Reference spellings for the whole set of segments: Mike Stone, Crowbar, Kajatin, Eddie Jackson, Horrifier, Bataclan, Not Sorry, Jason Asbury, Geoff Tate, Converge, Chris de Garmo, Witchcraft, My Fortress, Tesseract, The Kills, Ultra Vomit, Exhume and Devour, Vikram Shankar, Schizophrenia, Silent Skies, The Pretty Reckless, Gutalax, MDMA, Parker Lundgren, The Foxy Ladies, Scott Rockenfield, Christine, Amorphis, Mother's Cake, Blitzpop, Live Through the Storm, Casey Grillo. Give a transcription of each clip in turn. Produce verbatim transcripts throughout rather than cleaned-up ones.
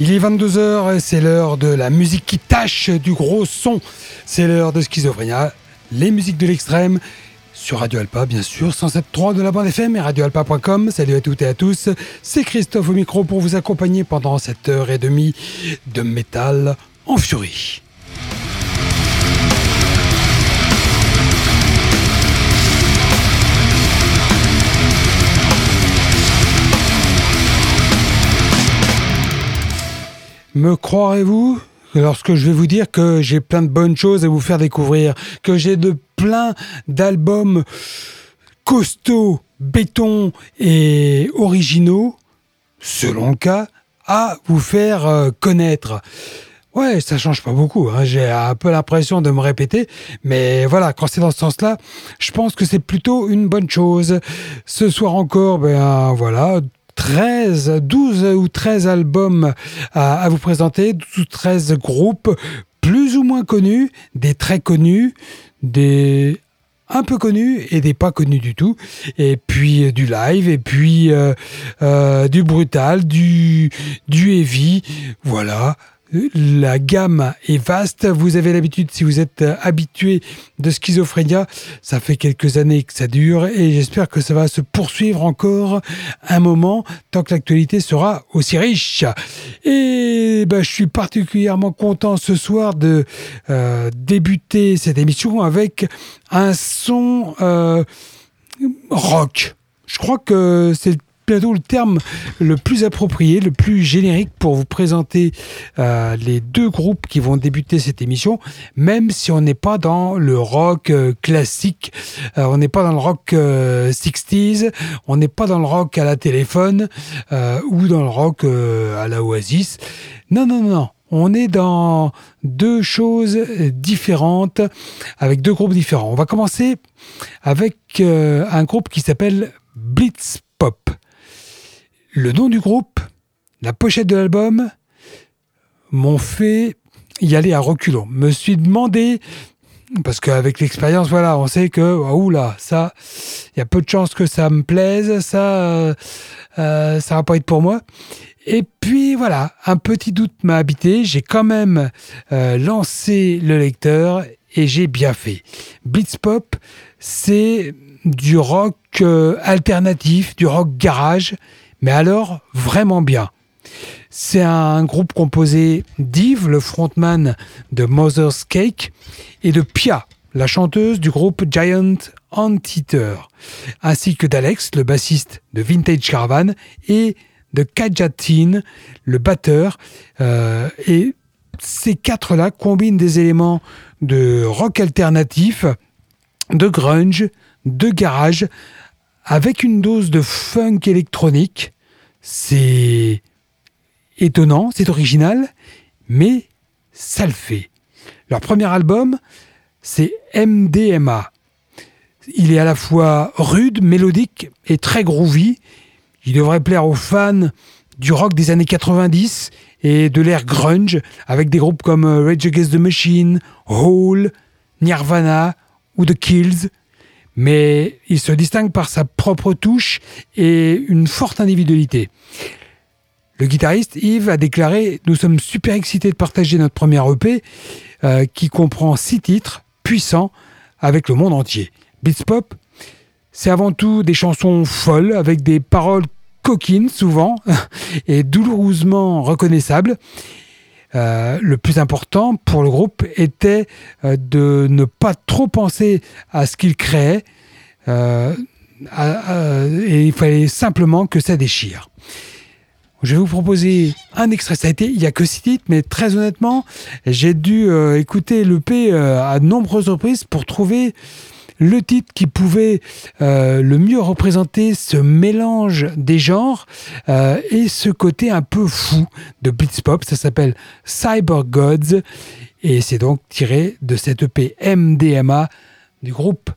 Il est vingt-deux heures et c'est l'heure de la musique qui tâche, du gros son. C'est l'heure de Schizophrenia, les musiques de l'extrême, sur Radio Alpa, bien sûr, cent sept virgule trois de la bande F M et radio alpa point com. Salut à toutes et à tous, c'est Christophe au micro pour vous accompagner pendant cette heure et demie de métal en furie. Me croirez-vous lorsque je vais vous dire que j'ai plein de bonnes choses à vous faire découvrir, que j'ai de plein d'albums costauds, béton et originaux, selon le cas, à vous faire euh, connaître. Ouais, ça change pas beaucoup, hein. J'ai un peu l'impression de me répéter, mais voilà, quand c'est dans ce sens-là, je pense que c'est plutôt une bonne chose. Ce soir encore, ben voilà... treize, douze ou treize albums à, à vous présenter, douze ou treize groupes plus ou moins connus, des très connus, des un peu connus et des pas connus du tout, et puis euh, du live, et puis euh, euh, du brutal, du, du heavy, voilà. La gamme est vaste, vous avez l'habitude, si vous êtes habitué de Schizophrenia, ça fait quelques années que ça dure et j'espère que ça va se poursuivre encore un moment, tant que l'actualité sera aussi riche. Et ben, je suis particulièrement content ce soir de euh, débuter cette émission avec un son euh, rock. Je crois que c'est le bientôt le terme le plus approprié, le plus générique pour vous présenter euh, les deux groupes qui vont débuter cette émission, même si on n'est pas dans le rock euh, classique, euh, on n'est pas dans le rock euh, soixante, on n'est pas dans le rock à la Téléphone euh, ou dans le rock euh, à la Oasis. Non, non, non, non. On est dans deux choses différentes, avec deux groupes différents. On va commencer avec euh, un groupe qui s'appelle Blitzpop. Le nom du groupe, la pochette de l'album, m'ont fait y aller à reculons. Me suis demandé, parce qu'avec l'expérience, voilà, on sait que, oula, ça, il y a peu de chances que ça me plaise, ça, euh, ça va pas être pour moi. Et puis voilà, un petit doute m'a habité, j'ai quand même euh, lancé le lecteur et j'ai bien fait. Blitzpop, c'est du rock euh, alternatif, du rock garage. Mais alors, vraiment bien. C'est un groupe composé d'Yves, le frontman de Mother's Cake, et de Pia, la chanteuse du groupe Giant Anteater, ainsi que d'Alex, le bassiste de Vintage Caravan, et de Kajatin, le batteur. Euh, et ces quatre-là combinent des éléments de rock alternatif, de grunge, de garage, avec une dose de funk électronique. C'est étonnant, c'est original, mais ça le fait. Leur premier album, c'est M D M A. Il est à la fois rude, mélodique et très groovy. Il devrait plaire aux fans du rock des années quatre-vingt-dix et de l'ère grunge, avec des groupes comme Rage Against the Machine, Hole, Nirvana ou The Kills. Mais il se distingue par sa propre touche et une forte individualité. Le guitariste Yves a déclaré « Nous sommes super excités de partager notre premier E P euh, qui comprend six titres puissants avec le monde entier. » Blitzpop, c'est avant tout des chansons folles avec des paroles coquines souvent et douloureusement reconnaissables. Euh, le plus important pour le groupe était euh, de ne pas trop penser à ce qu'il créait euh, à, à, et il fallait simplement que ça déchire. Je vais vous proposer un extrait, ça a été, il n'y a que six titres, mais très honnêtement, j'ai dû euh, écouter l'E P euh, à de nombreuses reprises pour trouver le titre qui pouvait euh, le mieux représenter ce mélange des genres euh, et ce côté un peu fou de Blitzpop. Ça s'appelle Cyber Gods et c'est donc tiré de cette E P M D M A du groupe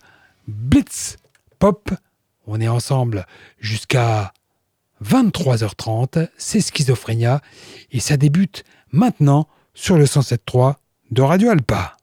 Blitzpop. On est ensemble jusqu'à vingt-trois heures trente, c'est Schizophrenia et ça débute maintenant sur le cent sept virgule trois de Radio Alpa.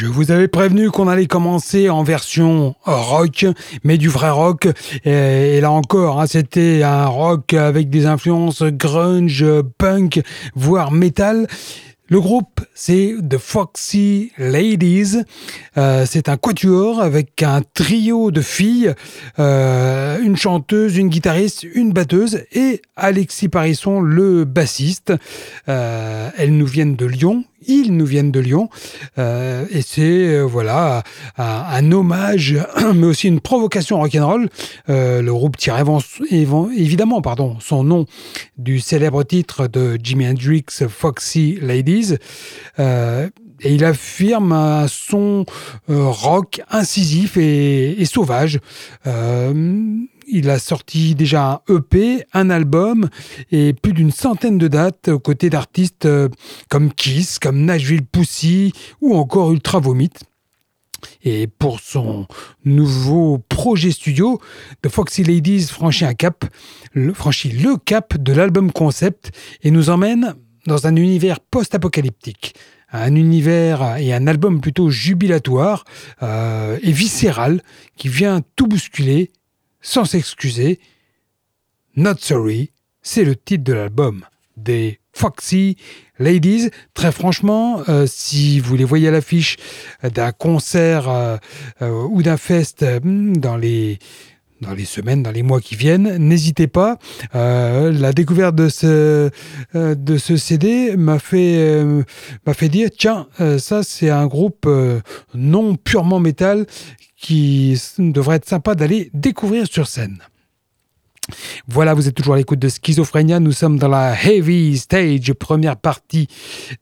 Je vous avais prévenu qu'on allait commencer en version rock, mais du vrai rock. Et là encore, c'était un rock avec des influences grunge, punk, voire métal. Le groupe, c'est The Foxy Ladies. Euh, c'est un quatuor avec un trio de filles, euh, une chanteuse, une guitariste, une batteuse et Alexis Parison, le bassiste. Euh, elles nous viennent de Lyon. Ils nous viennent de Lyon euh, et c'est euh, voilà un, un hommage, mais aussi une provocation rock'n'roll. Euh, le groupe tire évent, évent, évidemment, pardon, son nom du célèbre titre de Jimi Hendrix, Foxy Ladies. Euh, Et il affirme un son euh, rock incisif et, et sauvage. Euh, il a sorti déjà un E P, un album et plus d'une centaine de dates aux côtés d'artistes euh, comme Kiss, comme Nashville Pussy ou encore Ultra Vomit. Et pour son nouveau projet studio, The Foxy Ladies franchit un cap, le, franchit le cap de l'album concept et nous emmène dans un univers post-apocalyptique. Un univers et un album plutôt jubilatoire euh, et viscéral qui vient tout bousculer sans s'excuser. Not Sorry, c'est le titre de l'album des Foxy Ladies. Très franchement, euh, si vous les voyez à l'affiche d'un concert euh, euh, ou d'un fest euh, dans les... dans les semaines, dans les mois qui viennent, n'hésitez pas. Euh, la découverte de ce euh, de ce C D m'a fait euh, m'a fait dire tiens, euh, ça c'est un groupe euh, non purement métal qui devrait être sympa d'aller découvrir sur scène. Voilà, vous êtes toujours à l'écoute de Schizophrenia. Nous sommes dans la Heavy Stage, première partie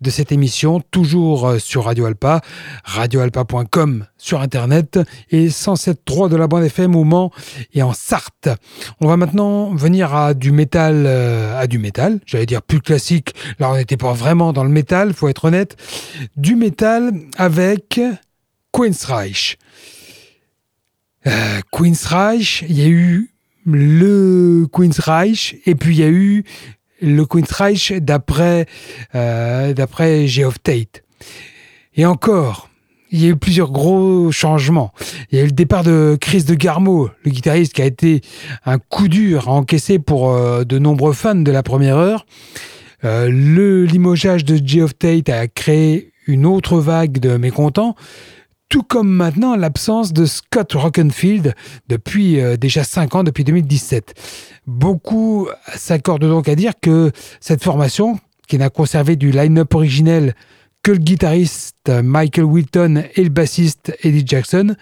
de cette émission, toujours sur Radio Alpa, radio alpa point com sur Internet et cent sept virgule trois de la bande F M au Mans et en Sarthe. On va maintenant venir à du métal, euh, à du métal, j'allais dire plus classique. Là, on n'était pas vraiment dans le métal, faut être honnête. Du métal avec Queensrÿche. Euh, Queensrÿche, il y a eu le Queensrÿche et puis il y a eu le Queensrÿche d'après euh, d'après Geoff Tate. Et encore, il y a eu plusieurs gros changements. Il y a eu le départ de Chris de Garmo, le guitariste qui a été un coup dur à encaisser pour euh, de nombreux fans de la première heure. Euh, le limogeage de Geoff Tate a créé une autre vague de mécontents. Tout comme maintenant l'absence de Scott Rockenfield depuis euh, déjà cinq ans, depuis deux mille dix-sept. Beaucoup s'accordent donc à dire que cette formation, qui n'a conservé du line-up originel que le guitariste Michael Wilton et le bassiste Eddie Jackson,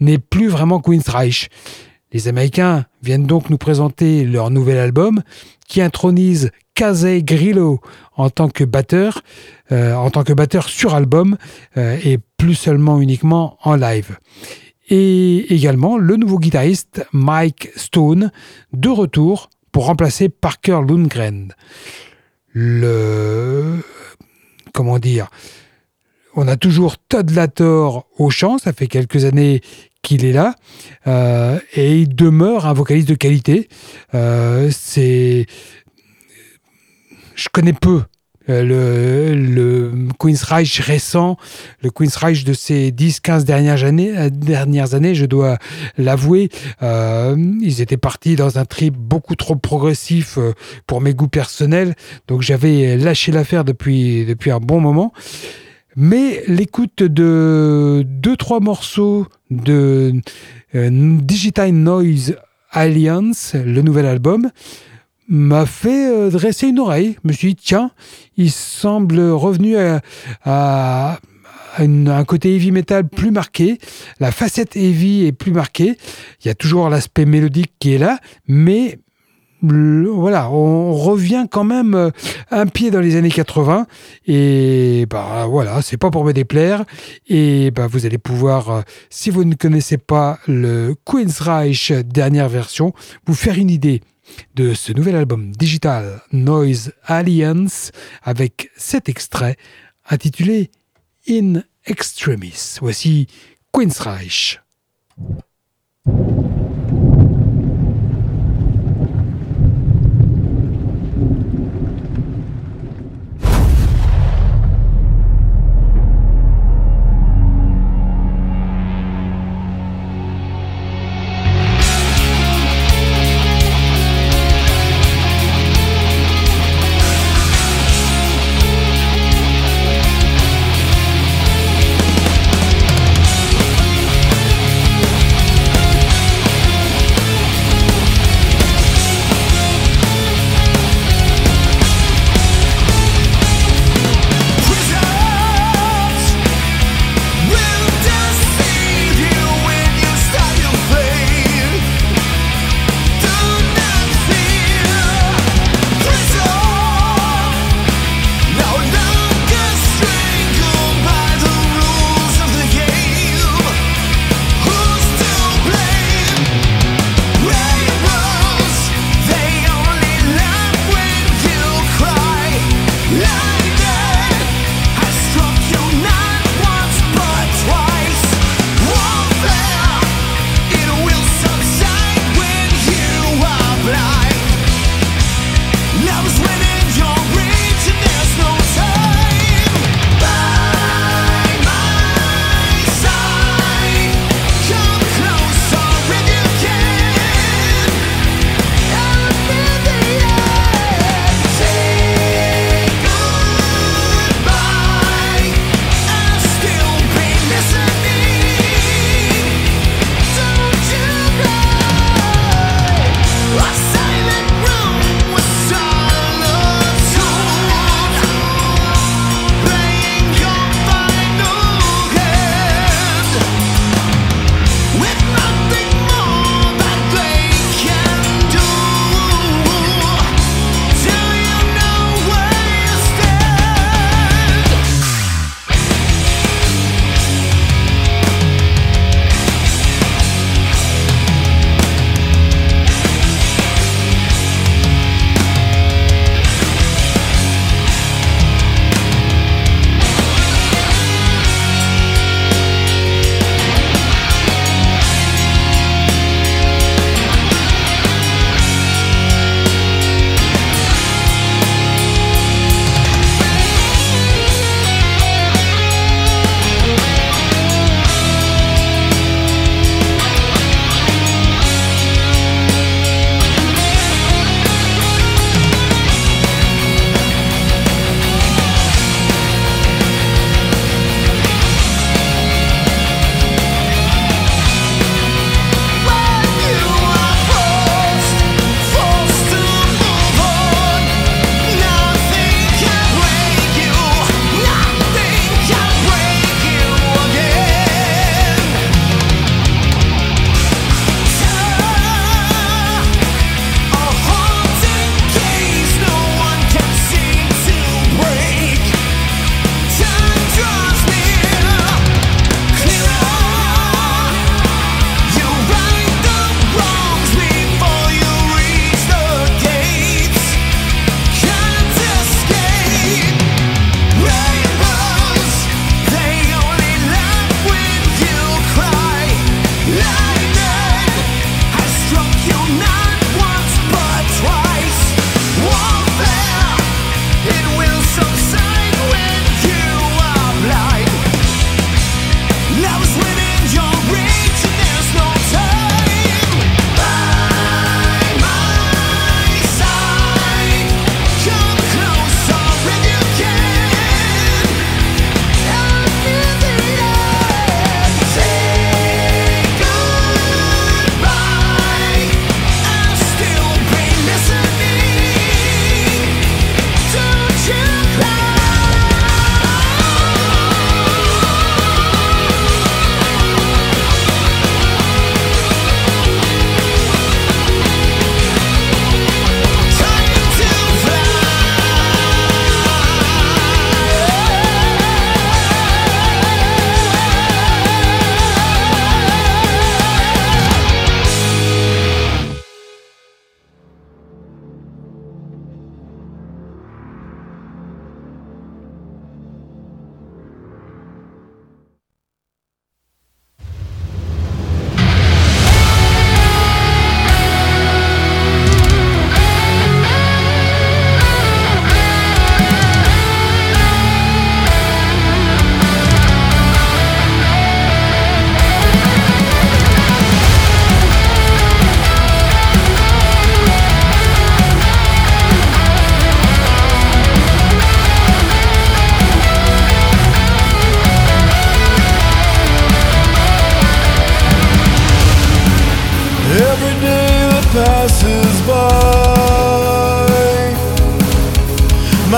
n'est plus vraiment Queensrÿche. Les Américains viennent donc nous présenter leur nouvel album qui intronise Casey Grillo en tant que batteur, euh, en tant que batteur sur album euh, et plus seulement uniquement en live. Et également le nouveau guitariste Mike Stone de retour pour remplacer Parker Lundgren. Le comment dire, on a toujours Todd Lator au chant, ça fait quelques années qu'il est là euh, et il demeure un vocaliste de qualité. Euh, c'est Je connais peu euh, le, le Queensrÿche récent, le Queensrÿche de ces dix quinze dernières années, euh, dernières années, je dois l'avouer. Euh, ils étaient partis dans un trip beaucoup trop progressif euh, pour mes goûts personnels, donc j'avais lâché l'affaire depuis, depuis un bon moment. Mais l'écoute de deux trois morceaux de euh, Digital Noise Alliance, le nouvel album, m'a fait euh, dresser une oreille. Je me suis dit, tiens, il semble revenu à, à, à, une, à un côté heavy metal plus marqué. La facette heavy est plus marquée. Il y a toujours l'aspect mélodique qui est là, mais le, voilà, on revient quand même euh, un pied dans les années quatre-vingts. Et bah, voilà, c'est pas pour me déplaire. Et bah, vous allez pouvoir, euh, si vous ne connaissez pas le Queensrÿche dernière version, vous faire une idée de ce nouvel album Digital Noise Alliance avec cet extrait intitulé In Extremis. Voici Queensrÿche.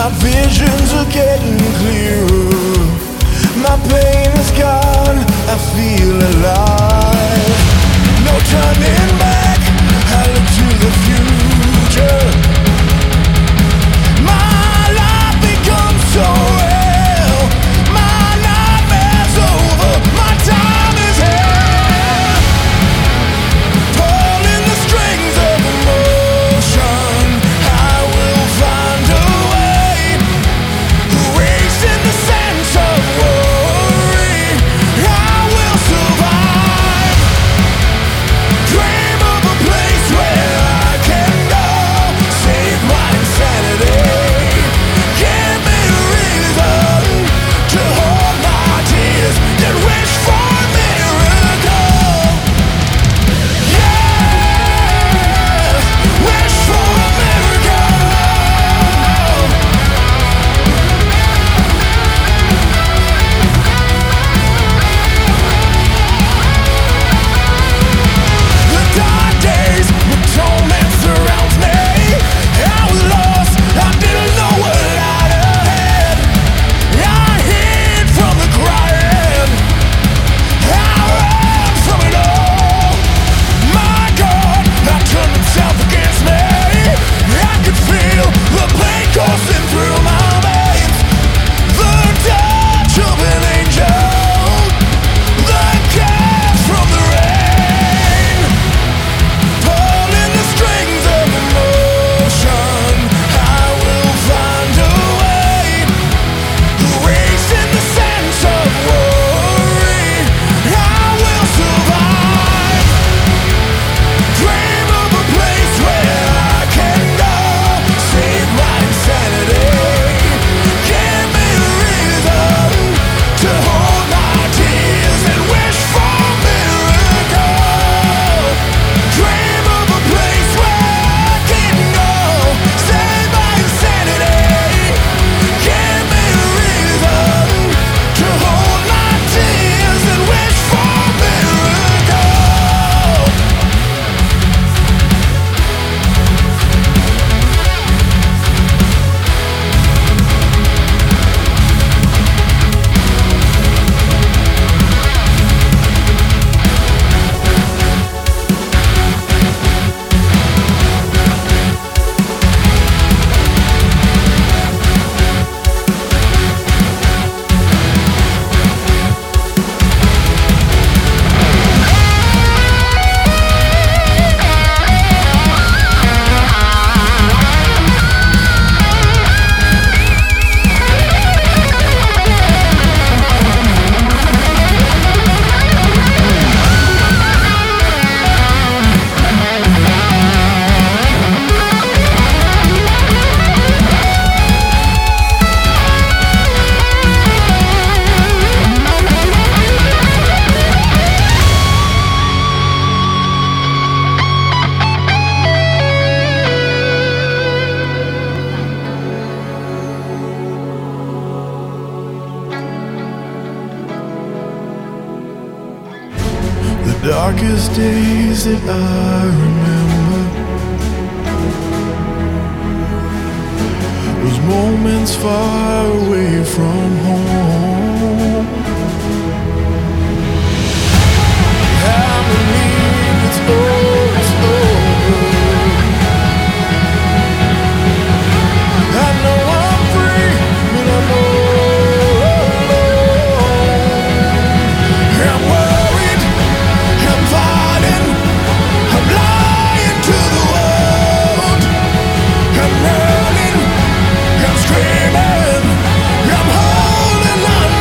My visions are getting clearer. My pain is gone, I feel alive. No turning back, I look to the future. My life becomes so real. My life is over, my time is here. Pulling the strings of emotion, I will find a way. Erasing the sense of worry, I will survive. Dream of a place where I can go, save my insanity. Give me a reason to hold my tears and wish for a miracle. Yeah, wish for a miracle. The dark days, the torment surrounds me. I was lost, I didn't know what lied ahead. I hid from the crying, I ran from it all. My God, I turned himself against me. I could feel the pain coursing through my veins. The touch of an angel, the kiss from the rain. Pulling the strings of emotion, I will find a way. Erasing the sense of worry, I will survive. Dream of a place where I can go, save my insanity. Give me a reason to hold my tears and wish for a miracle. Dream of a place where I can go, save my insanity. Give me a reason to hold my tears and wish for a miracle. The darkest days that I remember, those moments far away from home. I believe it's over, it's over. I know I'm free, but I'm all alone. I'm worried, I'm fighting, I'm lying to the world. I'm running, I'm screaming, I'm holding on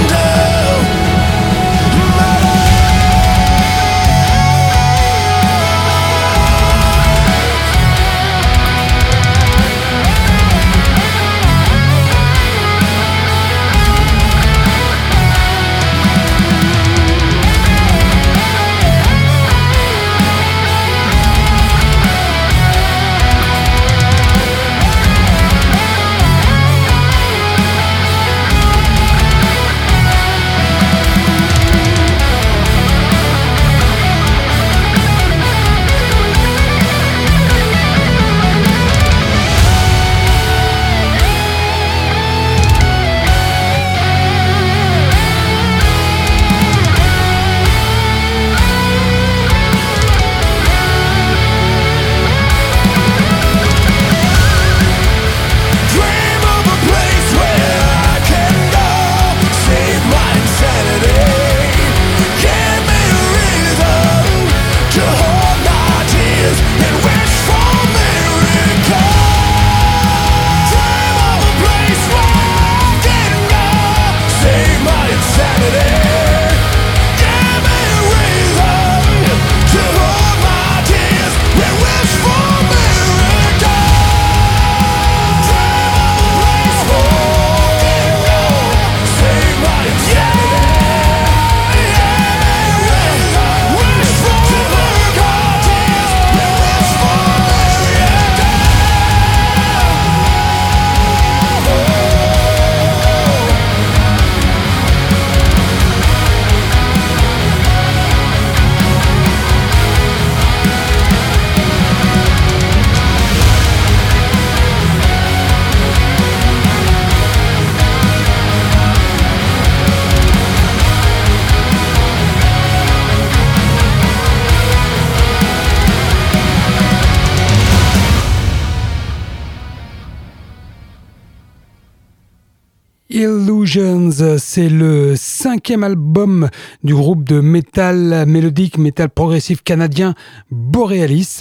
Illusions, c'est le cinquième album du groupe de métal mélodique, métal progressif canadien Borealis.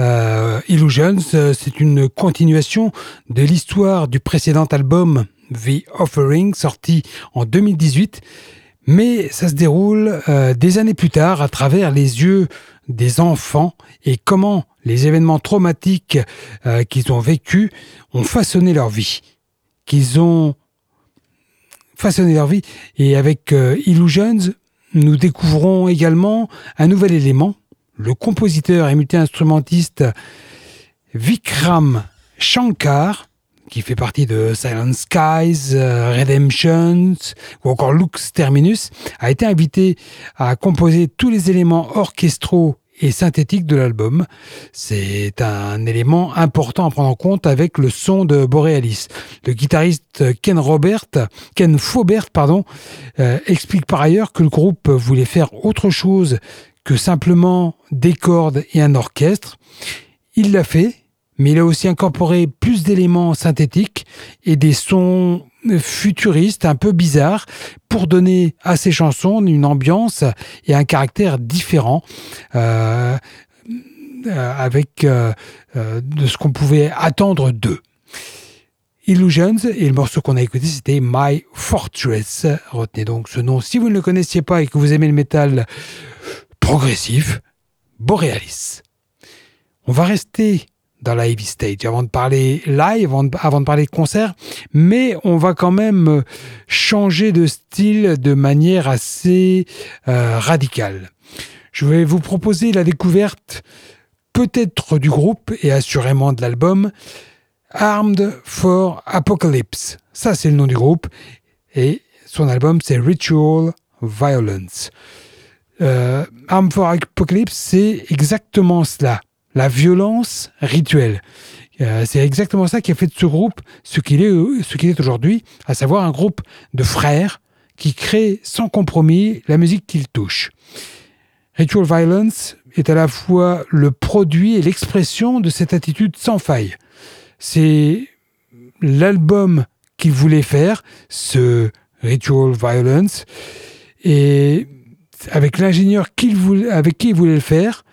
Euh, Illusions, c'est une continuation de l'histoire du précédent album The Offering, sorti en deux mille dix-huit, mais ça se déroule euh, des années plus tard à travers les yeux des enfants et comment les événements traumatiques euh, qu'ils ont vécus ont façonné leur vie. Qu'ils ont façonné leur vie. Et avec euh, Illusions, nous découvrons également un nouvel élément, le compositeur et multi-instrumentiste Vikram Shankar, qui fait partie de Silent Skies, euh, Redemptions ou encore Lux Terminus, a été invité à composer tous les éléments orchestraux et synthétiques de l'album. C'est un élément important à prendre en compte avec le son de Borealis. Le guitariste Ken Robert, Ken Faubert pardon, euh, explique par ailleurs que le groupe voulait faire autre chose que simplement des cordes et un orchestre. Il l'a fait, mais il a aussi incorporé plus d'éléments synthétiques et des sons futuristes un peu bizarres pour donner à ses chansons une ambiance et un caractère différent euh, euh, avec euh, euh, de ce qu'on pouvait attendre d'eux. Illusions, et le morceau qu'on a écouté, c'était My Fortress. Retenez donc ce nom si vous ne le connaissiez pas et que vous aimez le métal progressif, Borealis. On va rester dans la heavy stage, avant de parler live, avant de, avant de parler de concert, mais on va quand même changer de style de manière assez euh, radicale. Je vais vous proposer la découverte, peut-être du groupe et assurément de l'album, Armed for Apocalypse. Ça, c'est le nom du groupe, et son album, c'est Ritual Violence. Euh, Armed for Apocalypse, c'est exactement cela. La violence rituelle. Euh, c'est exactement ça qui a fait de ce groupe ce qu'il est, ce qu'il est aujourd'hui, à savoir un groupe de frères qui créent sans compromis la musique qu'ils touchent. Ritual Violence est à la fois le produit et l'expression de cette attitude sans faille. C'est l'album qu'ils voulaient faire, ce Ritual Violence, et avec l'ingénieur qu'il voulait, avec qui ils voulaient le faire,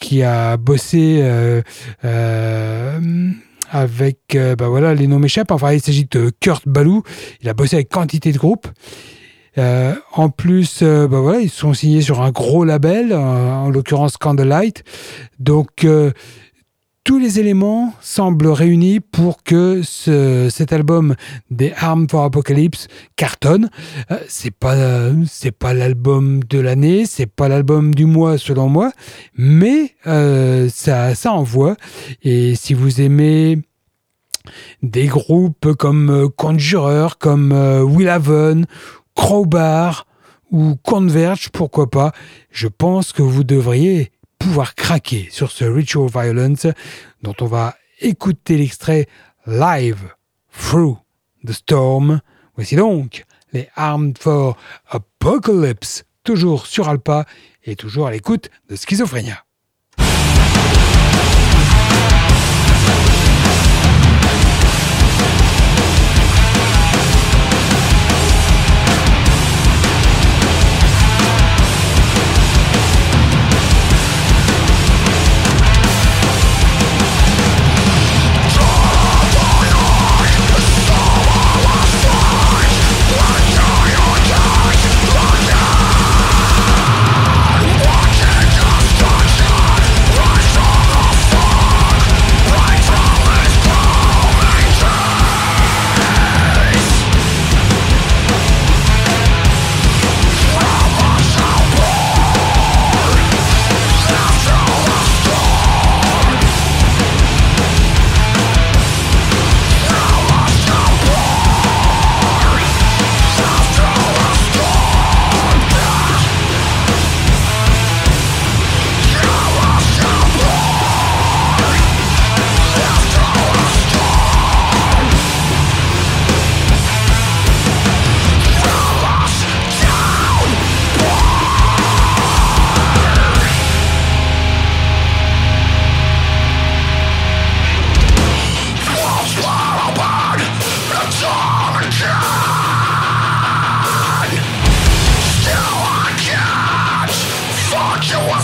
qui a bossé euh, euh, avec, euh, ben voilà, les noms m'échappent, enfin il s'agit de Kurt Ballou, il a bossé avec quantité de groupes. Euh, en plus, euh, ben voilà, ils sont signés sur un gros label, euh, en l'occurrence Candlelight. Donc, euh, tous les éléments semblent réunis pour que ce, cet album des Armed for Apocalypse cartonne. Euh, c'est pas, euh, c'est pas l'album de l'année, c'est pas l'album du mois selon moi, mais euh, ça, ça envoie. Et si vous aimez des groupes comme euh, Conjurer, comme euh, Willhaven, Crowbar ou Converge, pourquoi pas, je pense que vous devriez pouvoir craquer sur ce Ritual Violence dont on va écouter l'extrait live Through the Storm. Voici donc les Armed for Apocalypse, toujours sur Alpa et toujours à l'écoute de Schizophrenia. Dead.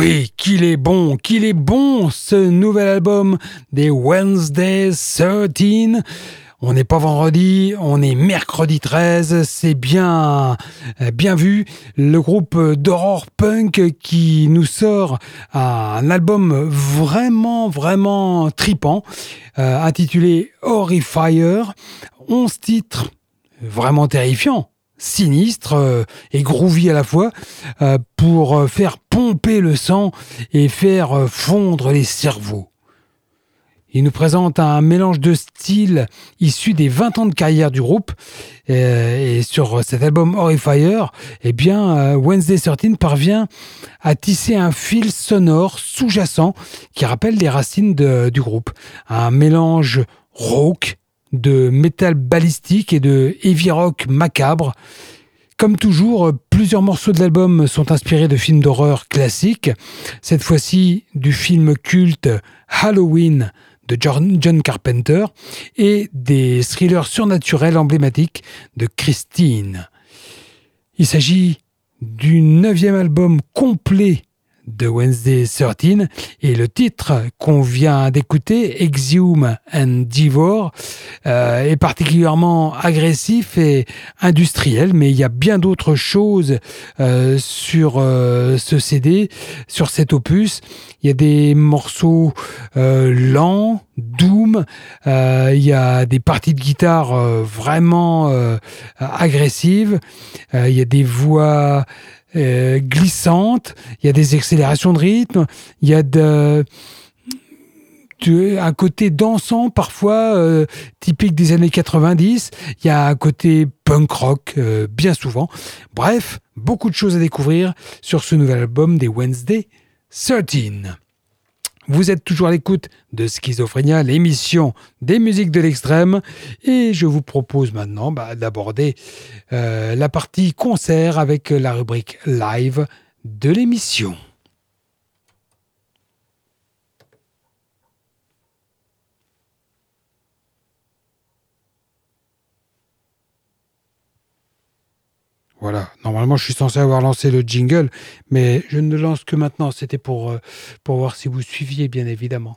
Oui, qu'il est bon, qu'il est bon ce nouvel album des Wednesday treize. On n'est pas vendredi, on est mercredi treize, c'est bien, bien vu. Le groupe d'horror punk qui nous sort un album vraiment, vraiment tripant, euh, intitulé Horrifier. onze titres vraiment terrifiants, sinistres euh, et groovy à la fois, euh, pour faire pomper le sang et faire fondre les cerveaux. Il nous présente un mélange de styles issus des vingt ans de carrière du groupe. Et sur cet album Horrifier, eh bien, Wednesday treize parvient à tisser un fil sonore sous-jacent qui rappelle les racines de, du groupe. Un mélange rock, de métal balistique et de heavy rock macabre. Comme toujours, plusieurs morceaux de l'album sont inspirés de films d'horreur classiques. Cette fois-ci, du film culte Halloween de John Carpenter et des thrillers surnaturels emblématiques de Christine. Il s'agit du neuvième album complet de Wednesday treize et le titre qu'on vient d'écouter, Exhume and Devour, euh, est particulièrement agressif et industriel, mais il y a bien d'autres choses euh, sur euh, ce C D, sur cet opus. Il y a des morceaux euh, lents, doom, euh, il y a des parties de guitare euh, vraiment euh, agressives, euh, il y a des voix Euh, glissante, il y a des accélérations de rythme, il y a de, de, un côté dansant parfois euh, typique des années quatre-vingt-dix, il y a un côté punk rock euh, bien souvent. Bref, beaucoup de choses à découvrir sur ce nouvel album des Wednesday treize. Vous êtes toujours à l'écoute de Schizophrenia, l'émission des musiques de l'extrême. Et je vous propose maintenant bah, d'aborder euh, la partie concert avec la rubrique live de l'émission. Voilà, normalement je suis censé avoir lancé le jingle, mais je ne le lance que maintenant. C'était pour, euh, pour voir si vous suiviez, bien évidemment.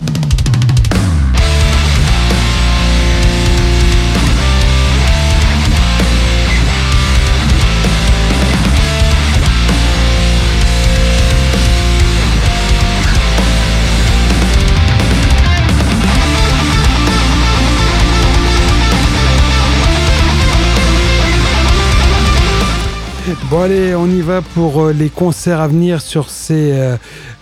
Bon allez, on y va pour les concerts à venir sur ces, euh,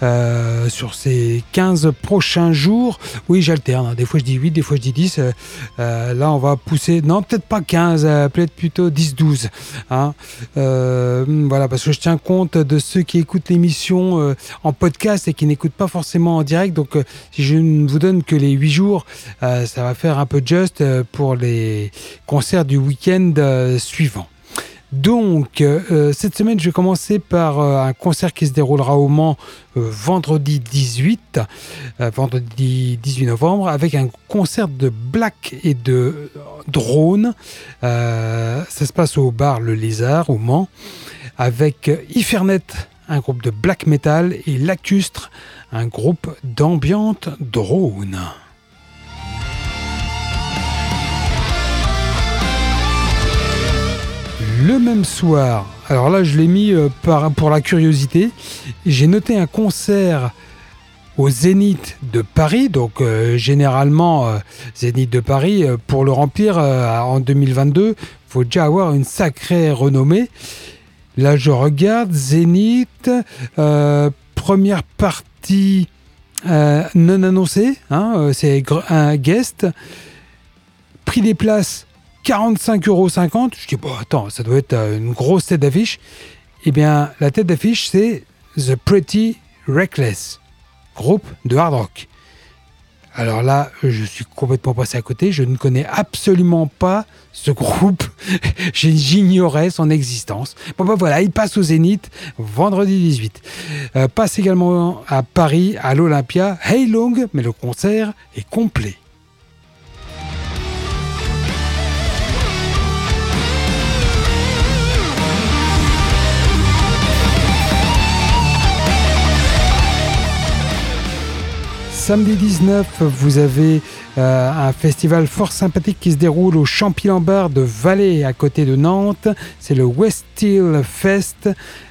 euh, sur ces quinze prochains jours. Oui, j'alterne, hein. Des fois je dis huit, des fois je dis dix. Euh, là, on va pousser, non, peut-être pas quinze, euh, peut-être plutôt dix douze. Hein. Euh, voilà, parce que je tiens compte de ceux qui écoutent l'émission euh, en podcast et qui n'écoutent pas forcément en direct. Donc, euh, si je ne vous donne que les huit jours, euh, ça va faire un peu juste euh, pour les concerts du week-end euh, suivant. Donc, euh, cette semaine, je vais commencer par euh, un concert qui se déroulera au Mans euh, vendredi dix-huit, euh, vendredi dix-huit novembre, avec un concert de Black et de Drone. Euh, ça se passe au bar Le Lézard, au Mans, avec Ifernet, un groupe de black metal, et Lacustre, un groupe d'ambiante drone. Le même soir, alors là je l'ai mis par, pour la curiosité, j'ai noté un concert au Zénith de Paris, donc euh, généralement euh, Zénith de Paris, euh, pour le remplir euh, en deux mille vingt-deux, il faut déjà avoir une sacrée renommée. Là je regarde, Zénith, euh, première partie euh, non annoncée, hein, c'est un guest, prix des places, quarante-cinq euros cinquante. Je dis, bon, attends, ça doit être une grosse tête d'affiche. Eh bien, la tête d'affiche, c'est The Pretty Reckless, groupe de hard rock. Alors là, je suis complètement passé à côté. Je ne connais absolument pas ce groupe. J'ignorais son existence. Bon, ben voilà, il passe au Zénith vendredi dix-huit. Euh, passe également à Paris, à l'Olympia, Hey Long, mais le concert est complet. samedi dix-neuf, vous avez euh, un festival fort sympathique qui se déroule au Champy-Lambert de Valais, à côté de Nantes. C'est le West Hill Fest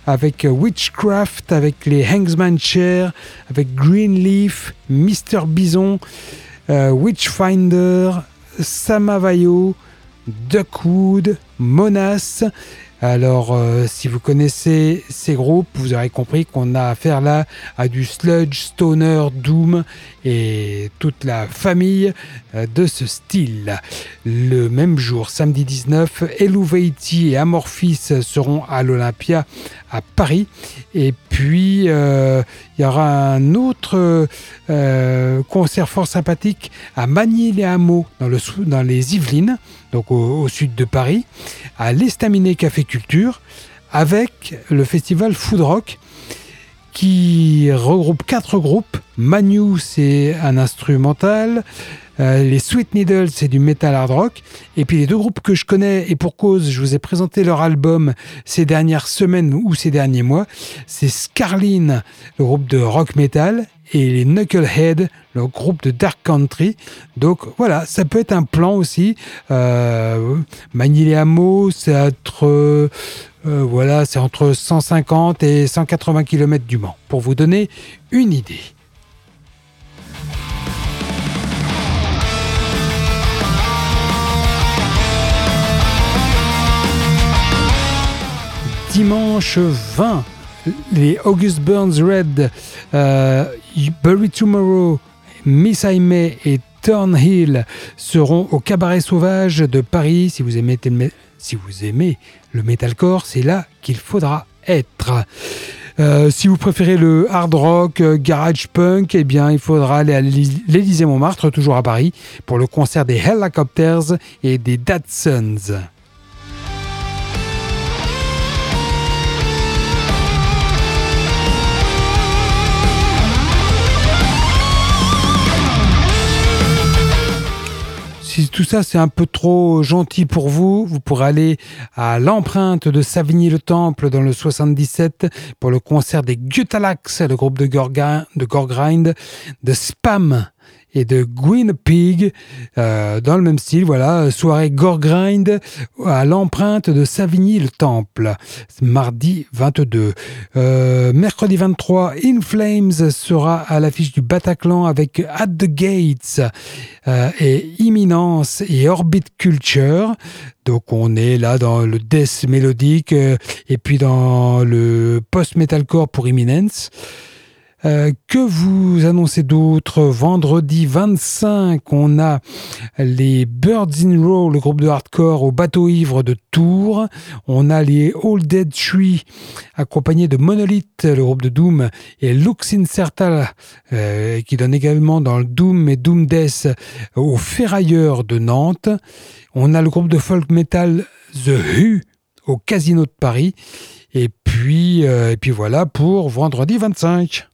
avec Witchcraft, avec les Hangsman Chair, avec Greenleaf, Mister Bison, euh, Witchfinder, Samavayo, Duckwood, Monas. Alors, euh, si vous connaissez ces groupes, vous aurez compris qu'on a affaire là à du sludge, stoner, doom et toute la famille euh, de ce style. Le même jour, samedi dix-neuf, Elouveiti et Amorphis seront à l'Olympia à Paris. Et puis, il euh, y aura un autre euh, concert fort sympathique à Magny-les-Hameaux, dans, le, dans les Yvelines, donc au, au sud de Paris, à l'Estaminet Café Culture, avec le festival Food Rock qui regroupe quatre groupes. Manu, c'est un instrumental, euh, les Sweet Needles, c'est du metal hard rock, et puis les deux groupes que je connais, et pour cause, je vous ai présenté leur album ces dernières semaines ou ces derniers mois, c'est Scarline, le groupe de rock metal, et les Knucklehead, le groupe de Dark Country. Donc voilà, ça peut être un plan aussi. Euh, Magny-les-Hameaux, c'est entre, euh, voilà, c'est entre cent cinquante et cent quatre-vingts kilomètres du Mans, pour vous donner une idée. Dimanche vingt, les August Burns Red, euh, Bury Tomorrow, Miss I May et Turnhill seront au Cabaret Sauvage de Paris. Si vous aimez, si vous aimez le metalcore, c'est là qu'il faudra être. Euh, si vous préférez le hard rock, euh, garage punk, eh bien, il faudra aller à l'Élysée-Montmartre, toujours à Paris, pour le concert des Hellacopters et des Datsuns. Si tout ça c'est un peu trop gentil pour vous, vous pourrez aller à l'empreinte de Savigny-le-Temple dans le soixante-dix-sept pour le concert des Gutalax, le groupe de Gorgrind, de Spam et de Gwyn Pig, euh, dans le même style, voilà, soirée Gorgrind à l'empreinte de Savigny-le-Temple, mardi vingt-deux. Euh, mercredi vingt-trois, In Flames sera à l'affiche du Bataclan avec At the Gates euh, et Imminence et Orbit Culture. Donc on est là dans le death mélodique euh, et puis dans le post-metalcore pour Imminence. Euh, que vous annoncez d'autres? Vendredi vingt-cinq, on a les Birds in Row, le groupe de hardcore au Bateau Ivre de Tours. On a les All Dead Tree, accompagnés de Monolith, le groupe de Doom, et Lux Incerta, euh, qui donne également dans le Doom et Doom Death au Ferrailleur de Nantes. On a le groupe de folk metal The Who au Casino de Paris. Et puis, euh, et puis voilà pour vendredi vingt-cinq.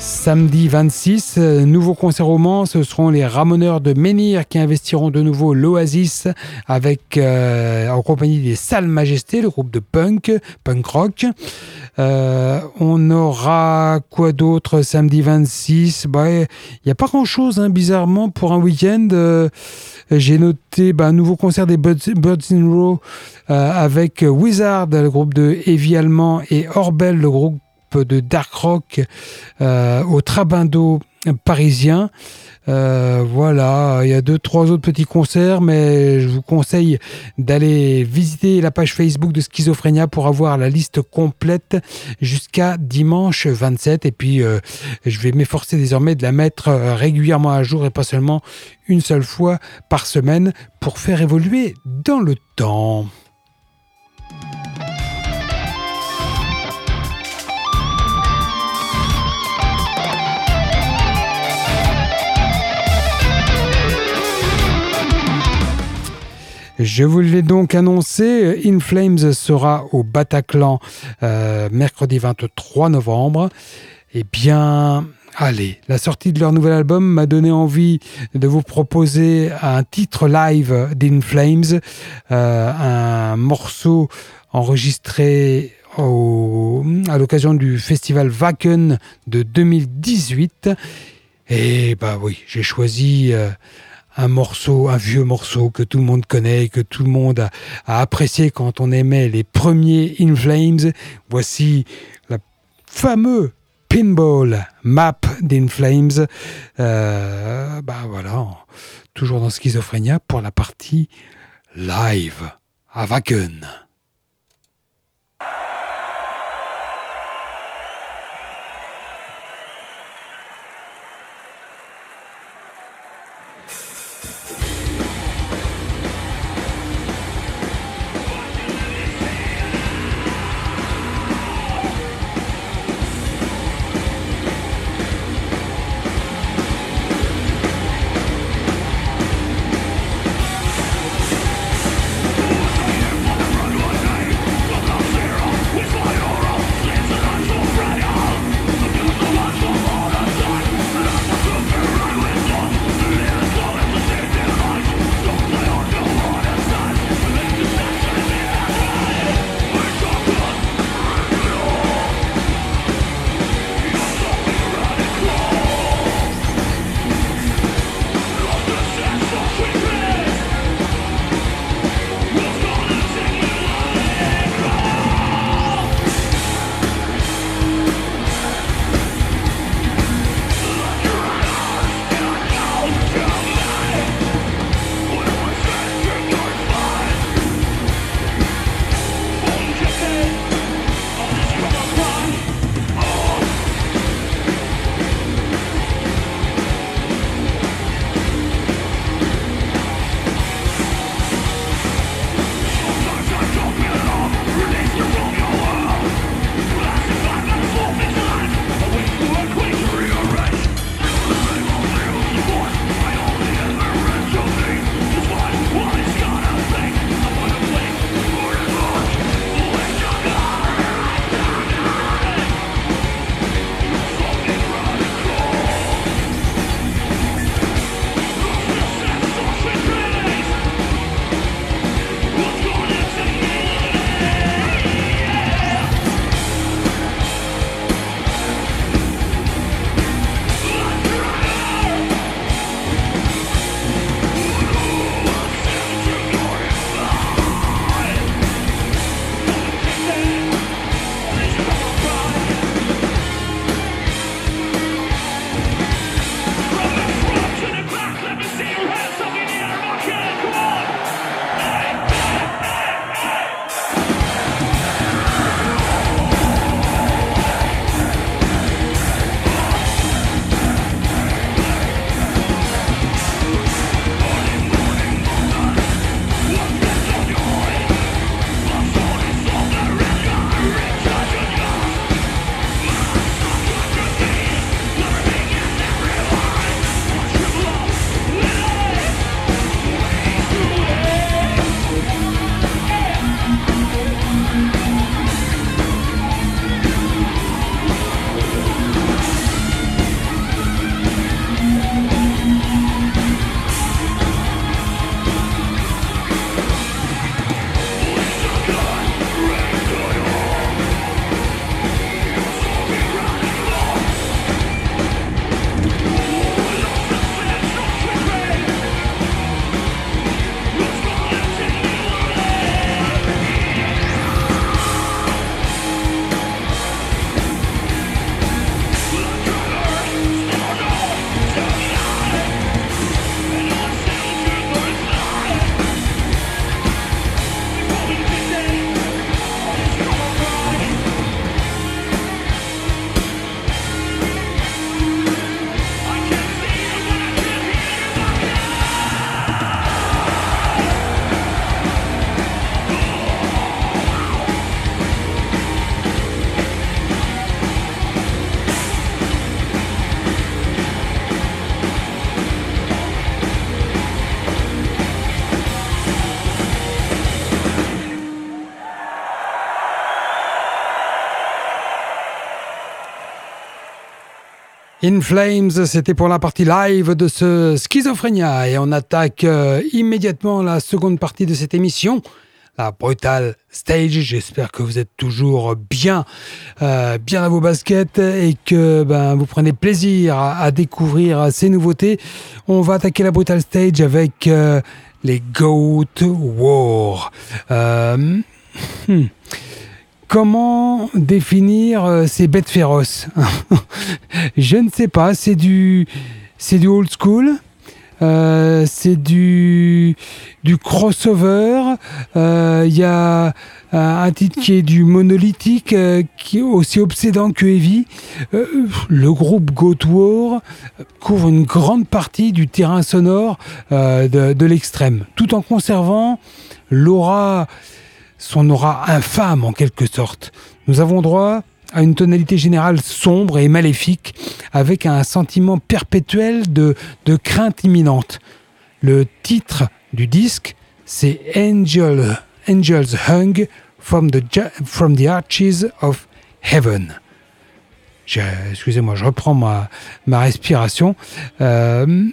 Samedi vingt-six, euh, nouveau concert au Mans, ce seront les Ramoneurs de Menhir qui investiront de nouveau l'Oasis avec, euh, en compagnie des Salles Majestés, le groupe de punk, punk rock. Euh, on aura quoi d'autre samedi vingt-six? Bah, il n'y a pas grand-chose, hein, bizarrement, pour un week-end. Euh, j'ai noté bah, un nouveau concert des Birds in Row euh, avec Wizard, le groupe de heavy allemand, et Orbel, le groupe de dark rock euh, au Trabando parisien. Euh, voilà, il y a deux, trois autres petits concerts, mais je vous conseille d'aller visiter la page Facebook de Schizophrenia pour avoir la liste complète jusqu'à dimanche vingt-sept. Et puis, euh, je vais m'efforcer désormais de la mettre régulièrement à jour et pas seulement une seule fois par semaine pour faire évoluer dans le temps. Je vous l'ai donc annoncé, In Flames sera au Bataclan euh, mercredi vingt-trois novembre. Eh bien, Allez, la sortie de leur nouvel album m'a donné envie de vous proposer un titre live d'In Flames, euh, un morceau enregistré au, à l'occasion du festival Wacken de deux mille dix-huit. Et bah oui, j'ai choisi euh, un morceau, un vieux morceau que tout le monde connaît, que tout le monde a, a apprécié quand on aimait les premiers In Flames. Voici la fameuse Pinball Map d'In Flames. Euh, bah voilà, toujours dans Schizophrenia pour la partie live à Wacken. In Flames, c'était pour la partie live de ce Schizophrenia et on attaque euh, immédiatement la seconde partie de cette émission, la Brutal Stage. J'espère que vous êtes toujours bien, euh, bien à vos baskets et que ben, vous prenez plaisir à, à découvrir ces nouveautés. On va attaquer la Brutal Stage avec euh, les Go to War. Euh, hmm. Comment définir ces bêtes féroces? Je ne sais pas, c'est du, c'est du old school, euh, c'est du, du crossover, il euh, y a un titre qui est du monolithique, euh, qui est aussi obsédant que heavy. Euh, le groupe Go to War couvre une grande partie du terrain sonore euh, de, de l'extrême, tout en conservant l'aura... son aura infâme en quelque sorte. Nous avons droit à une tonalité générale sombre et maléfique, avec un sentiment perpétuel de, de crainte imminente. Le titre du disque, c'est Angel, Angels Hung from the, from the Arches of Heaven. Je, excusez-moi, je reprends ma, ma respiration euh,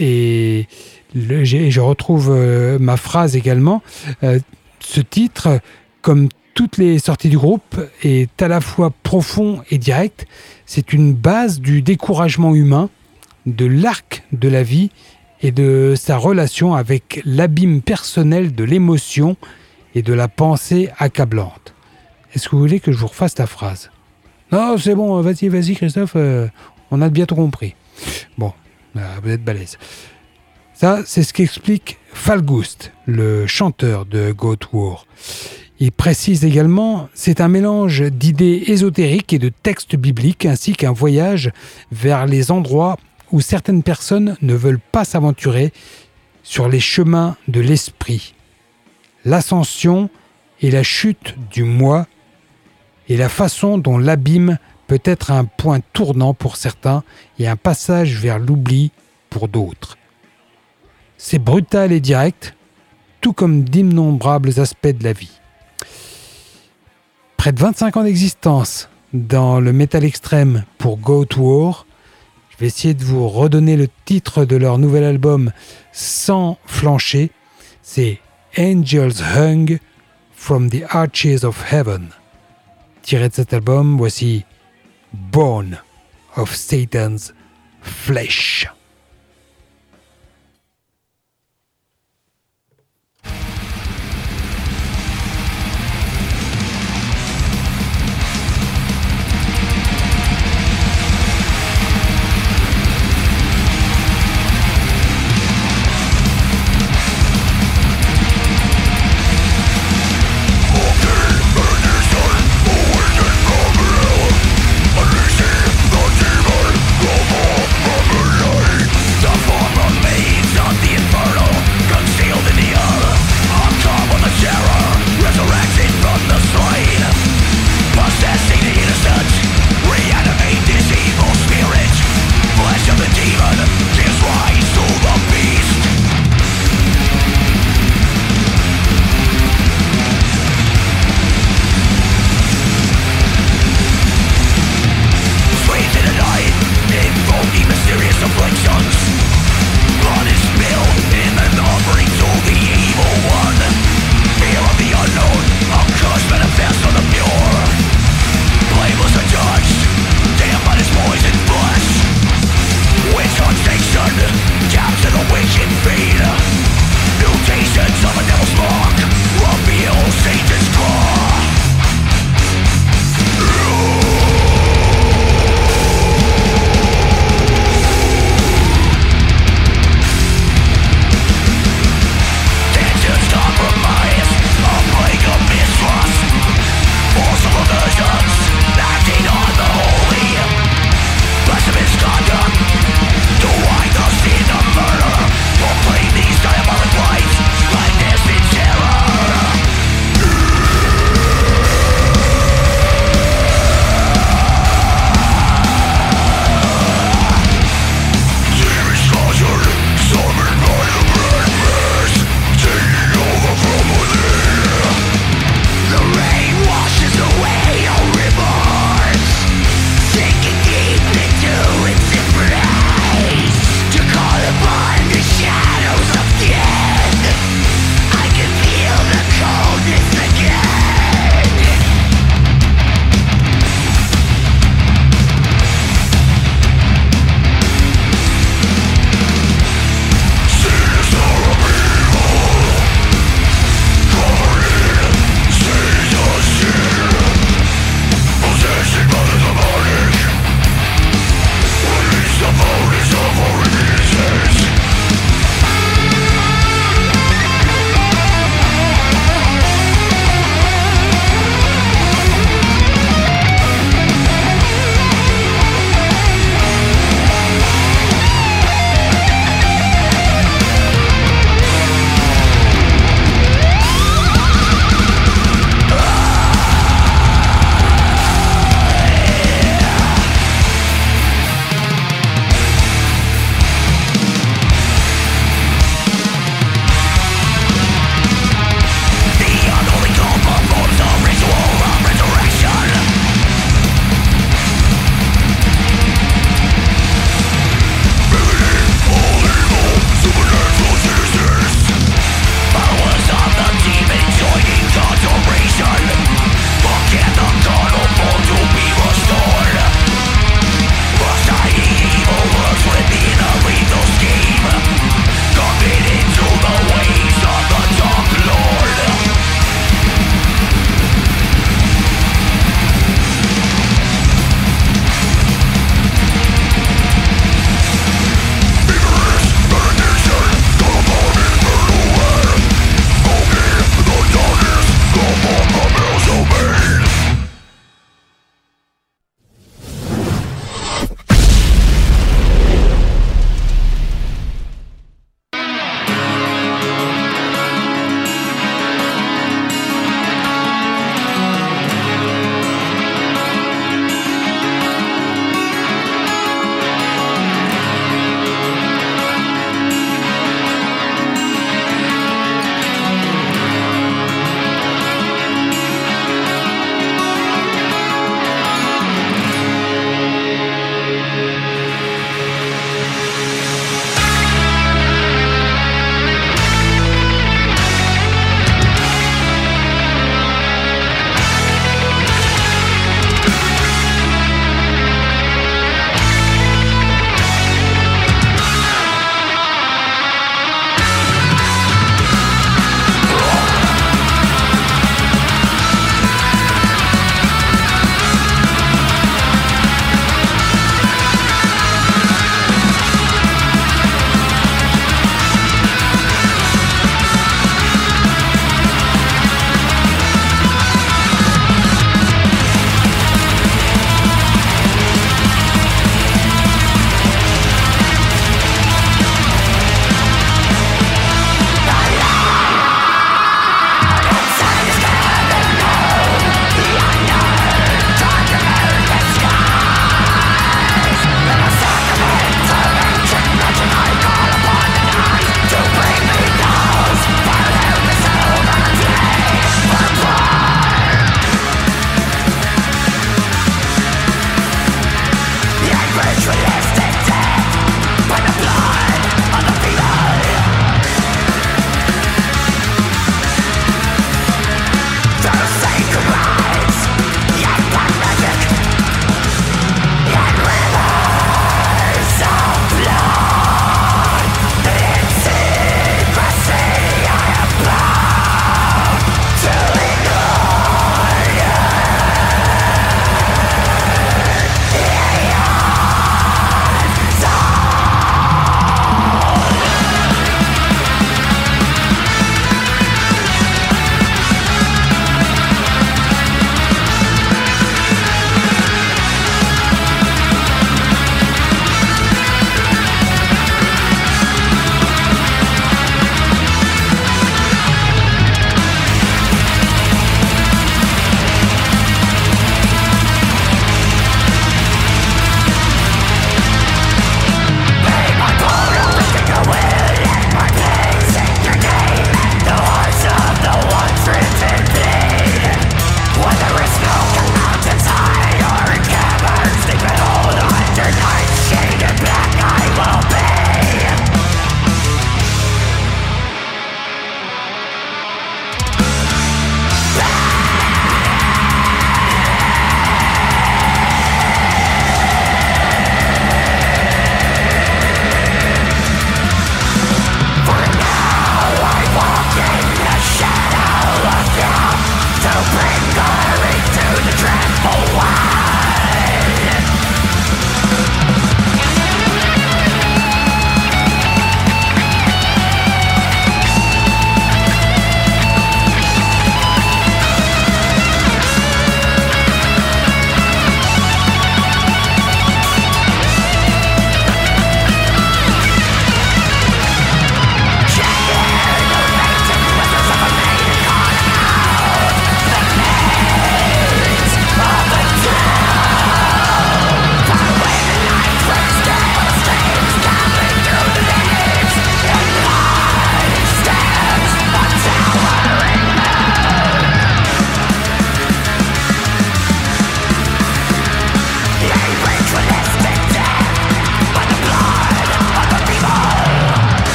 et le, je retrouve euh, ma phrase également. Euh, Ce titre, comme toutes les sorties du groupe, est à la fois profond et direct. C'est une base du découragement humain, de l'arc de la vie et de sa relation avec l'abîme personnel de l'émotion et de la pensée accablante. Est-ce que vous voulez que je vous refasse la phrase ? Non, c'est bon, vas-y, vas-y Christophe, euh, on a bien tout compris. Bon, euh, vous êtes balèze. Ça, c'est ce qu'explique Falgust, le chanteur de Go to War. Il précise également « C'est un mélange d'idées ésotériques et de textes bibliques, ainsi qu'un voyage vers les endroits où certaines personnes ne veulent pas s'aventurer sur les chemins de l'esprit. L'ascension et la chute du moi et la façon dont l'abîme peut être un point tournant pour certains et un passage vers l'oubli pour d'autres. » C'est brutal et direct, tout comme d'innombrables aspects de la vie. Près de vingt-cinq ans d'existence dans le métal extrême pour Go to War. Je vais essayer de vous redonner le titre de leur nouvel album sans flancher. C'est Angels Hung from the Arches of Heaven. Tiré de cet album, voici Born of Satan's Flesh. Life.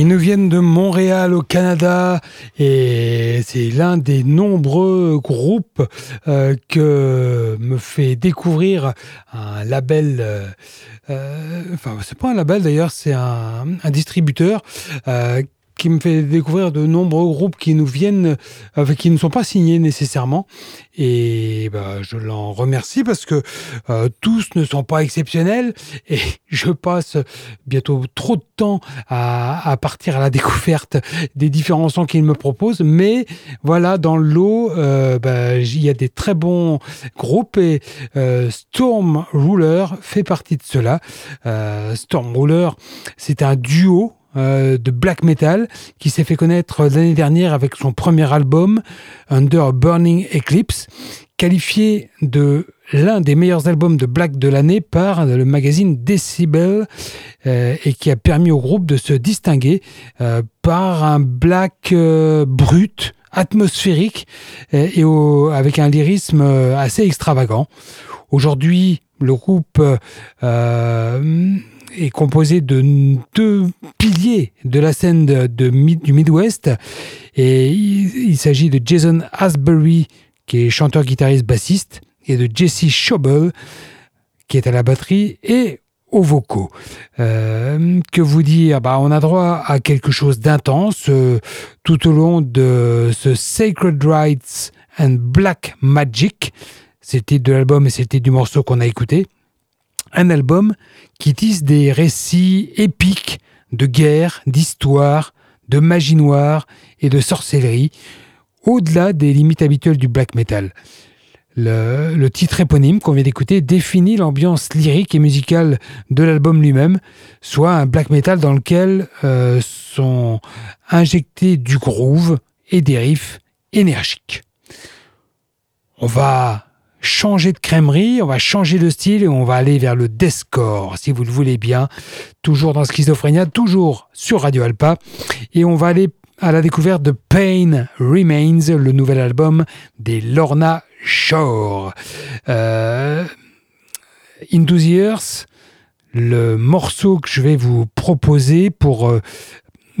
Ils nous viennent de Montréal au Canada et c'est l'un des nombreux groupes euh, que me fait découvrir un label, euh, euh, enfin c'est pas un label d'ailleurs, c'est un, un distributeur euh, qui me fait découvrir de nombreux groupes qui nous viennent, euh, qui ne sont pas signés nécessairement. Et bah, je l'en remercie parce que euh, tous ne sont pas exceptionnels et je passe bientôt trop de temps à, à partir à la découverte des différents sons qu'ils me proposent. Mais voilà, dans l'eau, euh, bah, il y a des très bons groupes et euh, Storm Ruler fait partie de cela. Euh, Storm Ruler, c'est un duo de black metal qui s'est fait connaître l'année dernière avec son premier album Under Burning Eclipse, qualifié de l'un des meilleurs albums de black de l'année par le magazine Decibel euh, et qui a permis au groupe de se distinguer euh, par un black euh, brut, atmosphérique euh, et au, avec un lyrisme euh, assez extravagant. Aujourd'hui, le groupe euh, euh, est composé de deux piliers de la scène de, de, du Midwest. Et il, il s'agit de Jason Asbury, qui est chanteur, guitariste, bassiste, et de Jesse Schobel, qui est à la batterie et aux vocaux. Euh, que vous dire ? Bah, on a droit à quelque chose d'intense euh, tout au long de ce Sacred Rites and Black Magic. C'était de l'album et c'était du morceau qu'on a écouté. Un album qui tisse des récits épiques de guerre, d'histoire, de magie noire et de sorcellerie, au-delà des limites habituelles du black metal. Le, le titre éponyme qu'on vient d'écouter définit l'ambiance lyrique et musicale de l'album lui-même, soit un black metal dans lequel euh, sont injectés du groove et des riffs énergiques. On va changer de crèmerie, on va changer de style et on va aller vers le deathcore, si vous le voulez bien, toujours dans Schizophrenia, toujours sur Radio Alpa, et on va aller à la découverte de Pain Remains, le nouvel album des Lorna Shore. Euh, In the Years, le morceau que je vais vous proposer pour euh,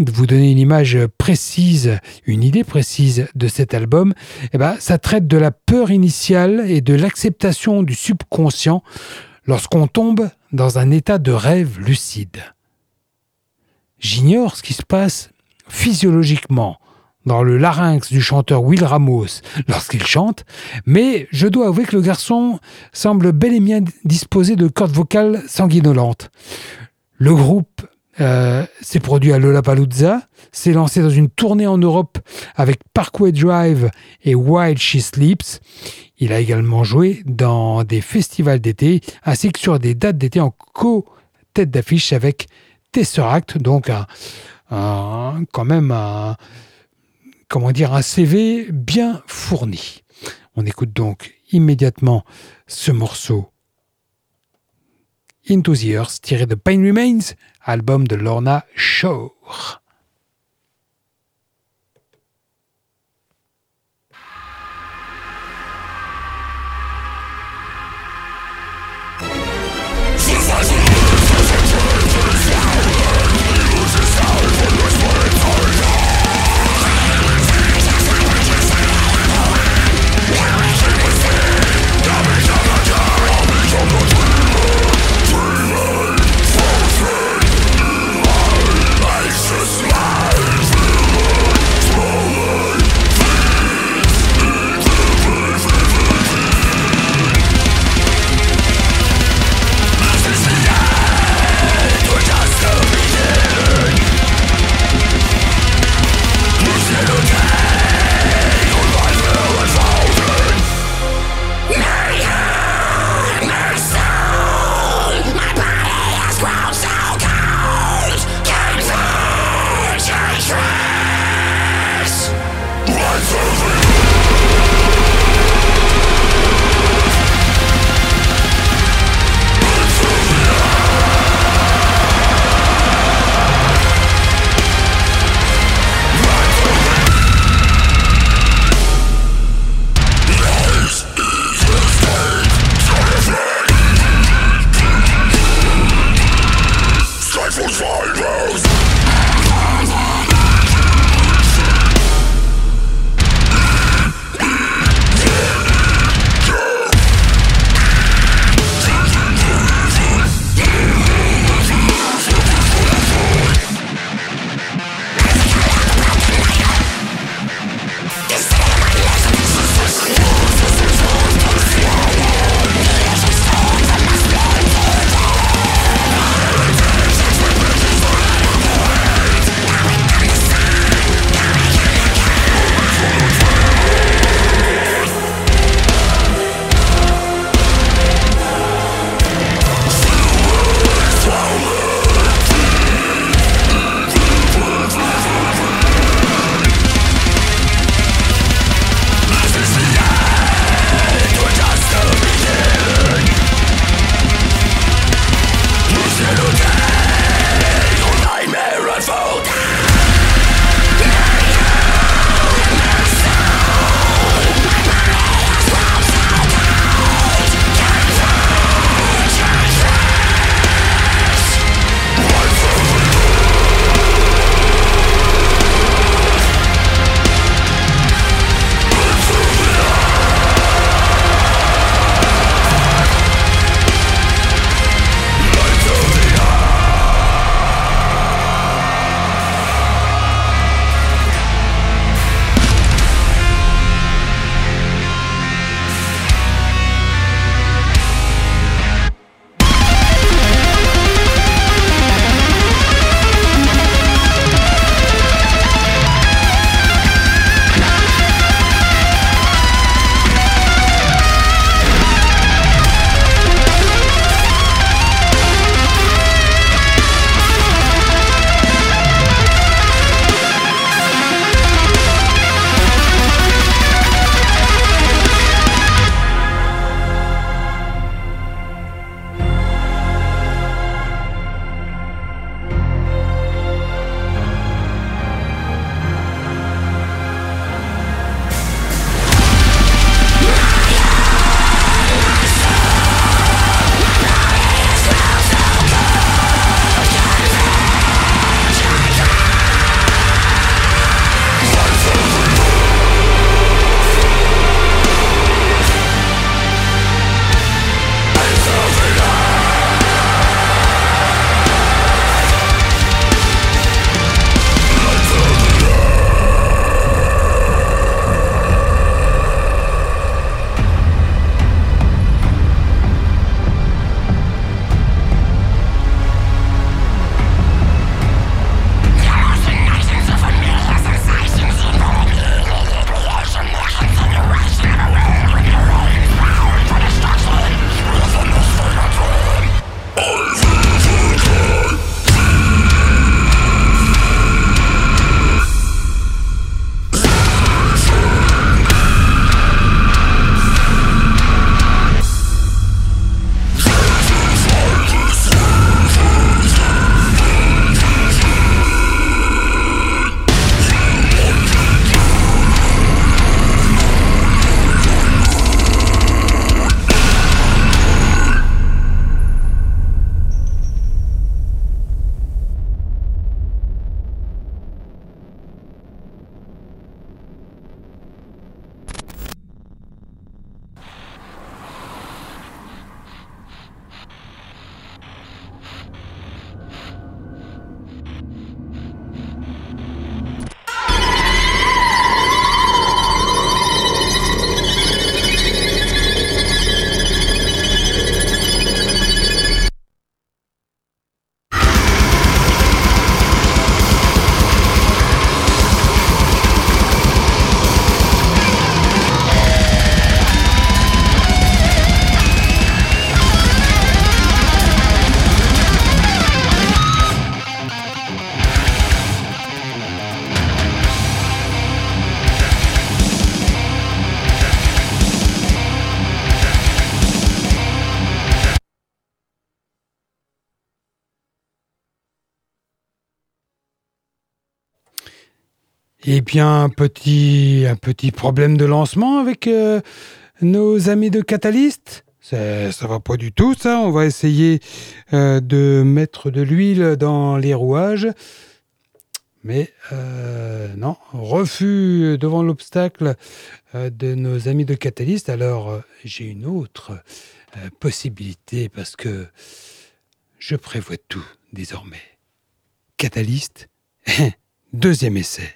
vous donner une image précise, une idée précise de cet album, eh ben, ça traite de la peur initiale et de l'acceptation du subconscient lorsqu'on tombe dans un état de rêve lucide. J'ignore ce qui se passe physiologiquement dans le larynx du chanteur Will Ramos lorsqu'il chante, mais je dois avouer que le garçon semble bel et bien disposé de cordes vocales sanguinolentes. Le groupe Euh, s'est produit à Lollapalooza, s'est lancé dans une tournée en Europe avec Parkway Drive et While She Sleeps. Il a également joué dans des festivals d'été ainsi que sur des dates d'été en co-tête d'affiche avec Tesseract, donc un, un, quand même un, comment dire, un C V bien fourni. On écoute donc immédiatement ce morceau Into the Earth, tiré de Pain Remains, album de Lorna Shore. Just Eh bien, un petit, un petit problème de lancement avec euh, nos amis de Catalyst. C'est, ça va pas du tout, ça. On va essayer euh, de mettre de l'huile dans les rouages. Mais euh, non, refus devant l'obstacle euh, de nos amis de Catalyst. Alors, euh, j'ai une autre euh, possibilité parce que je prévois tout désormais. Catalyst, deuxième essai.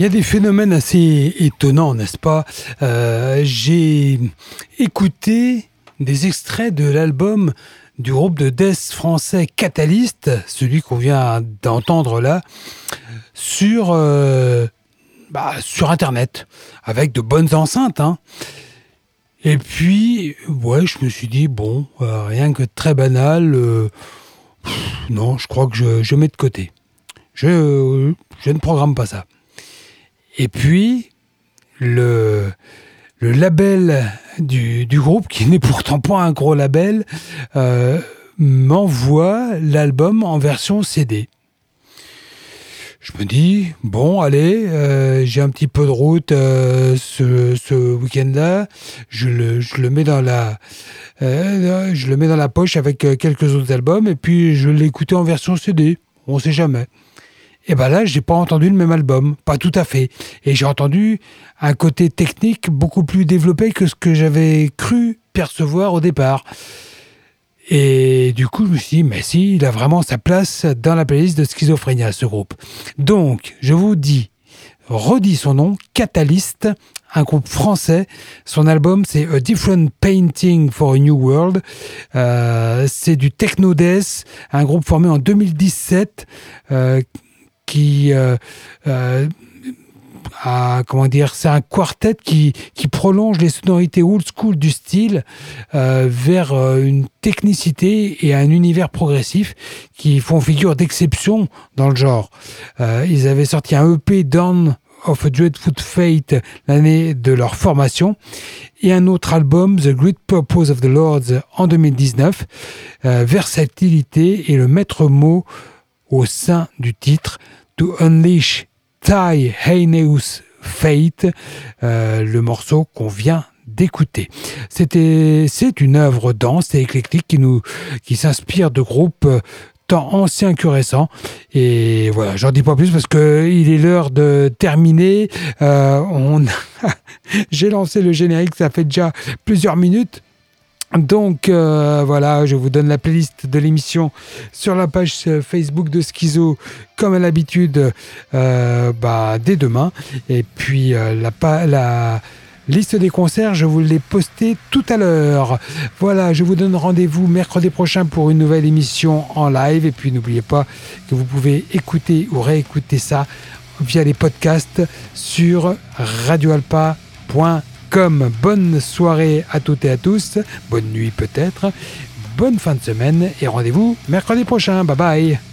Il y a des phénomènes assez étonnants, n'est-ce pas ? euh, J'ai écouté des extraits de l'album du groupe de death français Catalyst, celui qu'on vient d'entendre là, sur, euh, bah, sur Internet, avec de bonnes enceintes. Hein. Et puis, ouais, je me suis dit, bon, euh, rien que très banal, euh, pff, non, je crois que je, je mets de côté. Je, euh, je ne programme pas ça. Et puis, le, le label du, du groupe, qui n'est pourtant pas un gros label, euh, m'envoie l'album en version C D. Je me dis, bon, allez, euh, j'ai un petit peu de route euh, ce, ce week-end-là. Je le, je le mets dans la, euh, je le mets dans la poche avec quelques autres albums, et puis je l'ai écouté en version C D. On ne sait jamais. Et bien là, je n'ai pas entendu le même album, pas tout à fait. Et j'ai entendu un côté technique beaucoup plus développé que ce que j'avais cru percevoir au départ. Et du coup, je me suis dit, mais si, il a vraiment sa place dans la playlist de Schizophrenia, ce groupe. Donc, je vous dis, redis son nom, Catalyst, un groupe français. Son album, c'est A Different Painting for a New World. Euh, c'est du techno death, un groupe formé en deux mille dix-sept, euh, qui euh, euh, a, comment dire, c'est un quartet qui, qui prolonge les sonorités old school du style euh, vers une technicité et un univers progressif qui font figure d'exception dans le genre. Euh, ils avaient sorti un E P Down of a Dreadful Fate l'année de leur formation et un autre album, The Great Purpose of the Lords, en deux mille dix-neuf. Euh, versatilité est le maître mot au sein du titre, To Unleash Thy Heinous Fate, euh, le morceau qu'on vient d'écouter. C'était, c'est une œuvre dense et éclectique qui, nous, qui s'inspire de groupes tant anciens que récents. Et voilà, j'en dis pas plus parce qu'il est l'heure de terminer. Euh, on J'ai lancé le générique, ça fait déjà plusieurs minutes. Donc euh, voilà, je vous donne la playlist de l'émission sur la page Facebook de Schizo, comme à l'habitude, euh, bah, dès demain. Et puis euh, la, la liste des concerts, je vous l'ai postée tout à l'heure. Voilà, je vous donne rendez-vous mercredi prochain pour une nouvelle émission en live. Et puis n'oubliez pas que vous pouvez écouter ou réécouter ça via les podcasts sur radio alpa point com. Comme bonne soirée à toutes et à tous, bonne nuit peut-être, bonne fin de semaine et rendez-vous mercredi prochain. Bye bye.